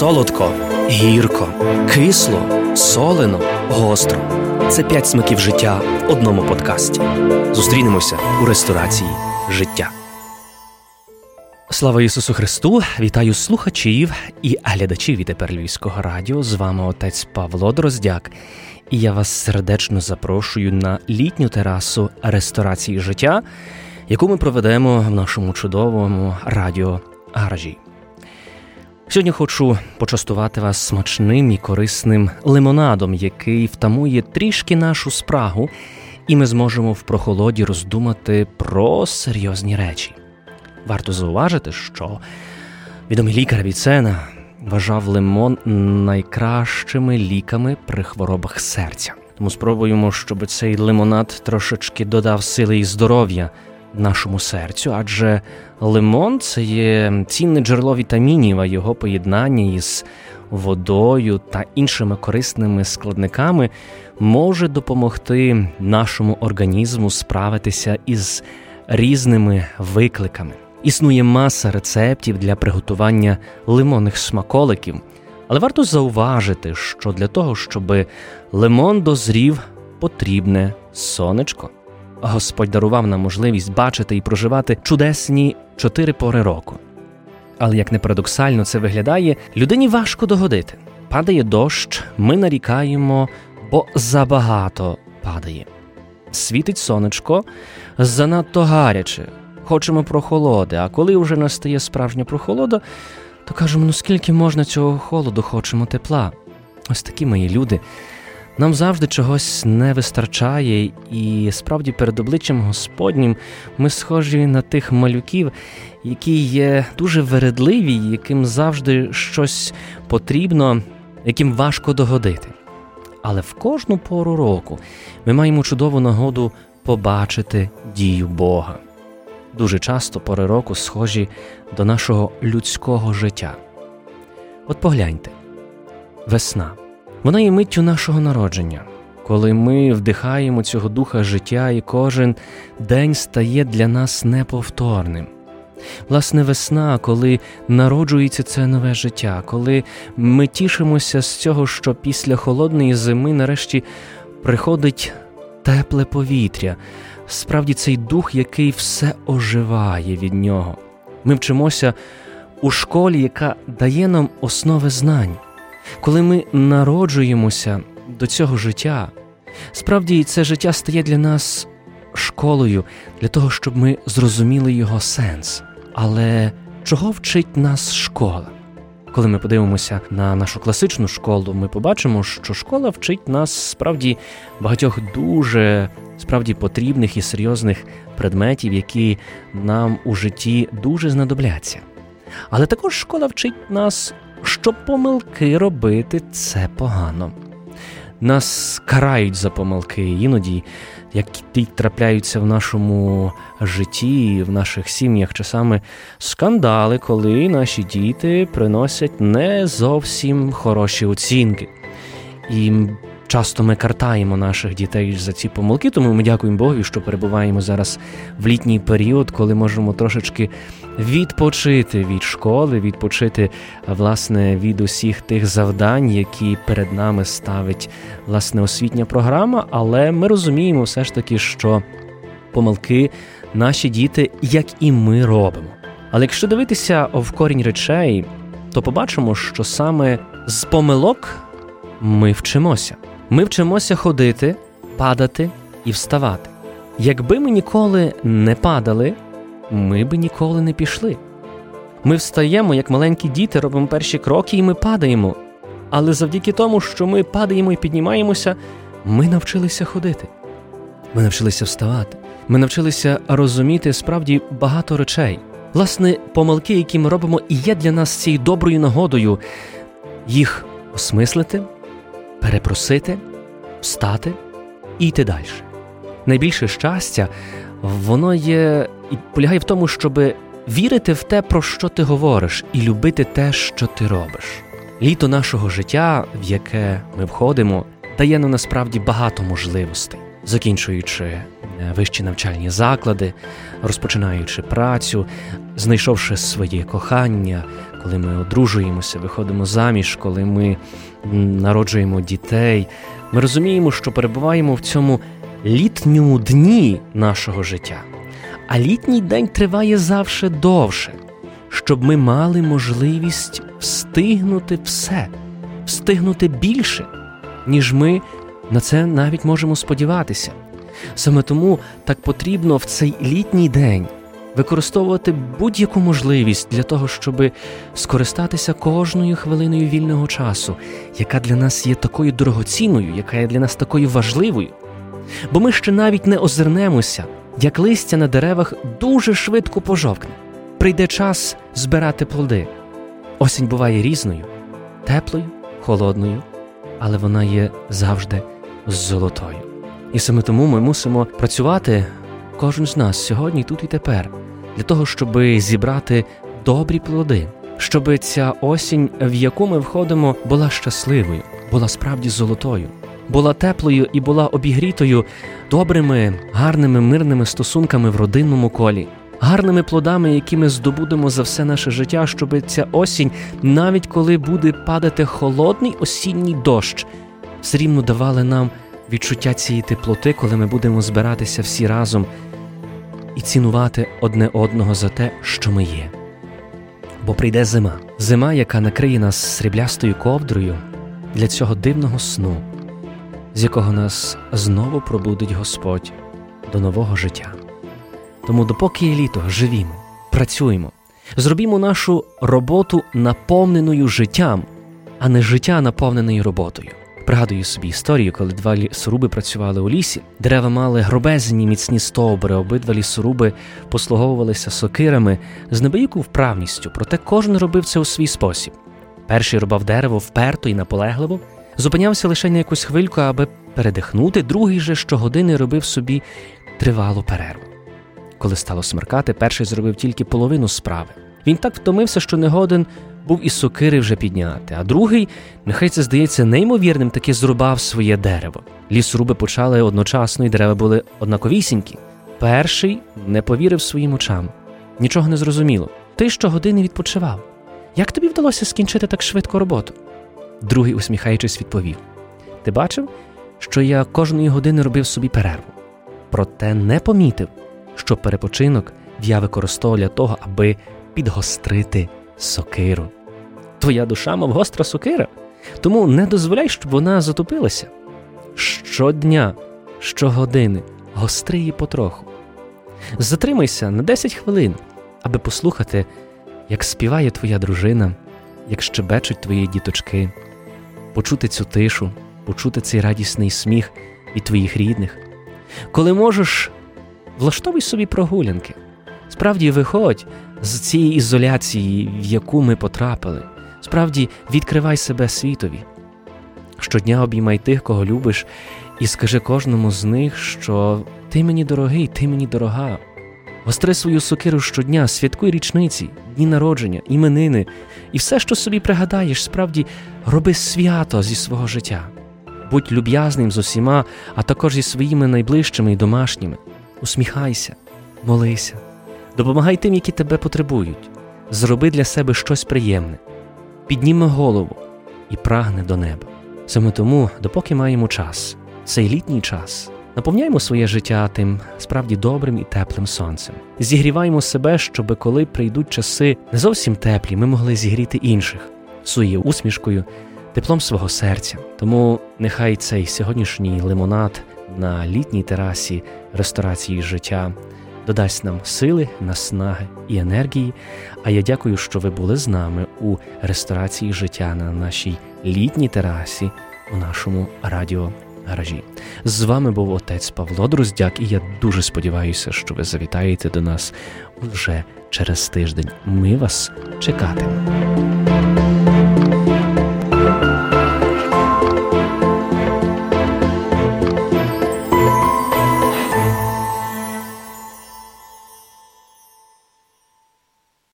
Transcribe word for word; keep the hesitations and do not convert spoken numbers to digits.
солодко, гірко, кисло, солено, гостро. Це п'ять смаків життя в одному подкасті. Зустрінемося у ресторації життя. Слава Ісусу Христу! Вітаю слухачів і глядачів від тепер Львівського радіо. З вами отець Павло Дроздяк. І я вас сердечно запрошую на літню терасу ресторації життя, яку ми проведемо в нашому чудовому радіогаражі. Сьогодні хочу почастувати вас смачним і корисним лимонадом, який втамує трішки нашу спрагу, і ми зможемо в прохолоді роздумати про серйозні речі. Варто зауважити, що відомий лікар Авіценна вважав лимон найкращими ліками при хворобах серця. Тому спробуємо, щоб цей лимонад трошечки додав сили і здоров'я нашому серцю, адже лимон – це є цінне джерело вітамінів, а його поєднання із водою та іншими корисними складниками може допомогти нашому організму справитися із різними викликами. Існує маса рецептів для приготування лимонних смаколиків, але варто зауважити, що для того, щоб лимон дозрів, потрібне сонечко. Господь дарував нам можливість бачити і проживати чудесні чотири пори року. Але, як не парадоксально це виглядає, людині важко догодити. Падає дощ, ми нарікаємо, бо забагато падає. Світить сонечко, занадто гаряче, хочемо прохолоди, а коли вже настає справжня прохолода, то кажемо, ну скільки можна цього холоду, хочемо тепла. Ось такі ми є люди. Нам завжди чогось не вистачає, і справді перед обличчям Господнім ми схожі на тих малюків, які є дуже вередливі, яким завжди щось потрібно, яким важко догодити. Але в кожну пору року ми маємо чудову нагоду побачити дію Бога. Дуже часто пори року схожі до нашого людського життя. От погляньте, весна. Вона є миттю нашого народження, коли ми вдихаємо цього духа життя, і кожен день стає для нас неповторним. Власне, весна, коли народжується це нове життя, коли ми тішимося з цього, що після холодної зими нарешті приходить тепле повітря. Справді, цей дух, який все оживає від нього. Ми вчимося у школі, яка дає нам основи знань. Коли ми народжуємося до цього життя, справді це життя стає для нас школою, для того, щоб ми зрозуміли його сенс. Але чого вчить нас школа? Коли ми подивимося на нашу класичну школу, ми побачимо, що школа вчить нас справді багатьох дуже справді потрібних і серйозних предметів, які нам у житті дуже знадобляться. Але також школа вчить нас, що помилки робити – це погано. Нас карають за помилки іноді, які трапляються в нашому житті, в наших сім'ях, часами скандали, коли наші діти приносять не зовсім хороші оцінки. І часто ми картаємо наших дітей за ці помилки, тому ми дякуємо Богу, що перебуваємо зараз в літній період, коли можемо трошечки відпочити від школи, відпочити, власне, від усіх тих завдань, які перед нами ставить, власне, освітня програма. Але ми розуміємо все ж таки, що помилки наші діти, як і ми, робимо. Але якщо дивитися в корінь речей, то побачимо, що саме з помилок ми вчимося. Ми вчимося ходити, падати і вставати. Якби ми ніколи не падали, ми би ніколи не пішли. Ми встаємо, як маленькі діти, робимо перші кроки і ми падаємо. Але завдяки тому, що ми падаємо і піднімаємося, ми навчилися ходити. Ми навчилися вставати. Ми навчилися розуміти справді багато речей. Власне, помилки, які ми робимо, і є для нас цією доброю нагодою їх осмислити, перепросити, встати і йти далі. Найбільше щастя, воно є і полягає в тому, щоб вірити в те, про що ти говориш, і любити те, що ти робиш. Літо нашого життя, в яке ми входимо, дає нам насправді багато можливостей. закінчуючи вищі навчальні заклади, розпочинаючи працю, знайшовши своє кохання, коли ми одружуємося, виходимо заміж, коли ми народжуємо дітей. Ми розуміємо, що перебуваємо в цьому літньому дні нашого життя. А літній день триває завжди довше, щоб ми мали можливість встигнути все, встигнути більше, ніж ми на це навіть можемо сподіватися. Саме тому так потрібно в цей літній день використовувати будь-яку можливість для того, щоб скористатися кожною хвилиною вільного часу, яка для нас є такою дорогоцінною, яка є для нас такою важливою. Бо ми ще навіть не озирнемося, як листя на деревах дуже швидко пожовкне. Прийде час збирати плоди. Осінь буває різною, теплою, холодною, але вона є завжди золотою. І саме тому ми мусимо працювати, кожен з нас, сьогодні, тут і тепер, для того, щоб зібрати добрі плоди, щоб ця осінь, в яку ми входимо, була щасливою, була справді золотою, була теплою і була обігрітою добрими, гарними, мирними стосунками в родинному колі, гарними плодами, які ми здобудемо за все наше життя, щоб ця осінь, навіть коли буде падати холодний осінній дощ, все рівно давали нам відчуття цієї теплоти, коли ми будемо збиратися всі разом і цінувати одне одного за те, що ми є. Бо прийде зима. Зима, яка накриє нас сріблястою ковдрою для цього дивного сну, з якого нас знову пробудить Господь до нового життя. Тому допоки є літо, живімо, працюємо, зробімо нашу роботу наповненою життям, а не життя наповненою роботою. Пригадую собі історію, коли два лісоруби працювали у лісі. Дерева мали гробезні міцні стовбури, обидва лісоруби послуговувалися сокирами з небияку вправністю, проте кожен робив це у свій спосіб. Перший рубав дерево вперто і наполегливо, зупинявся лише на якусь хвильку, аби передихнути, другий же щогодини робив собі тривалу перерву. Коли стало смеркати, перший зробив тільки половину справи. Він так втомився, що не годен був і сокири вже підняти, а другий, нехай це здається неймовірним, таки зрубав своє дерево. Лісоруби почали одночасно, і дерева були однаковісінькі. Перший не повірив своїм очам. Нічого не зрозуміло. Ти щогодини відпочивав. Як тобі вдалося скінчити так швидко роботу? Другий, усміхаючись, відповів. Ти бачив, що я кожної години робив собі перерву. Проте не помітив, що перепочинок я використовував для того, аби підгострити сокиру. Твоя душа, мов гостра сокира, тому не дозволяй, щоб вона затупилася. Щодня, щогодини, гостри її потроху. Затримайся на десять хвилин, аби послухати, як співає твоя дружина, як щебечуть твої діточки, почути цю тишу, почути цей радісний сміх від твоїх рідних. Коли можеш, влаштовуй собі прогулянки. Справді виходь з цієї ізоляції, в яку ми потрапили. Справді відкривай себе світові. Щодня обіймай тих, кого любиш, і скажи кожному з них, що ти мені дорогий, ти мені дорога. Гостри свою сокиру щодня, святкуй річниці, дні народження, іменини. І все, що собі пригадаєш, справді роби свято зі свого життя. Будь люб'язним з усіма, а також зі своїми найближчими і домашніми. Усміхайся, молися. Допомагай тим, які тебе потребують. Зроби для себе щось приємне. Підніми голову і прагни до неба. Саме тому, допоки маємо час, цей літній час, наповняємо своє життя тим справді добрим і теплим сонцем. Зігріваємо себе, щоби коли прийдуть часи не зовсім теплі, ми могли зігріти інших своєю усмішкою, теплом свого серця. Тому нехай цей сьогоднішній лимонад на літній терасі ресторації життя додасть нам сили, наснаги і енергії. А я дякую, що ви були з нами у ресторації життя на нашій літній терасі у нашому радіогаражі. З вами був отець Павло Дроздяк, і я дуже сподіваюся, що ви завітаєте до нас уже через тиждень. Ми вас чекатимемо.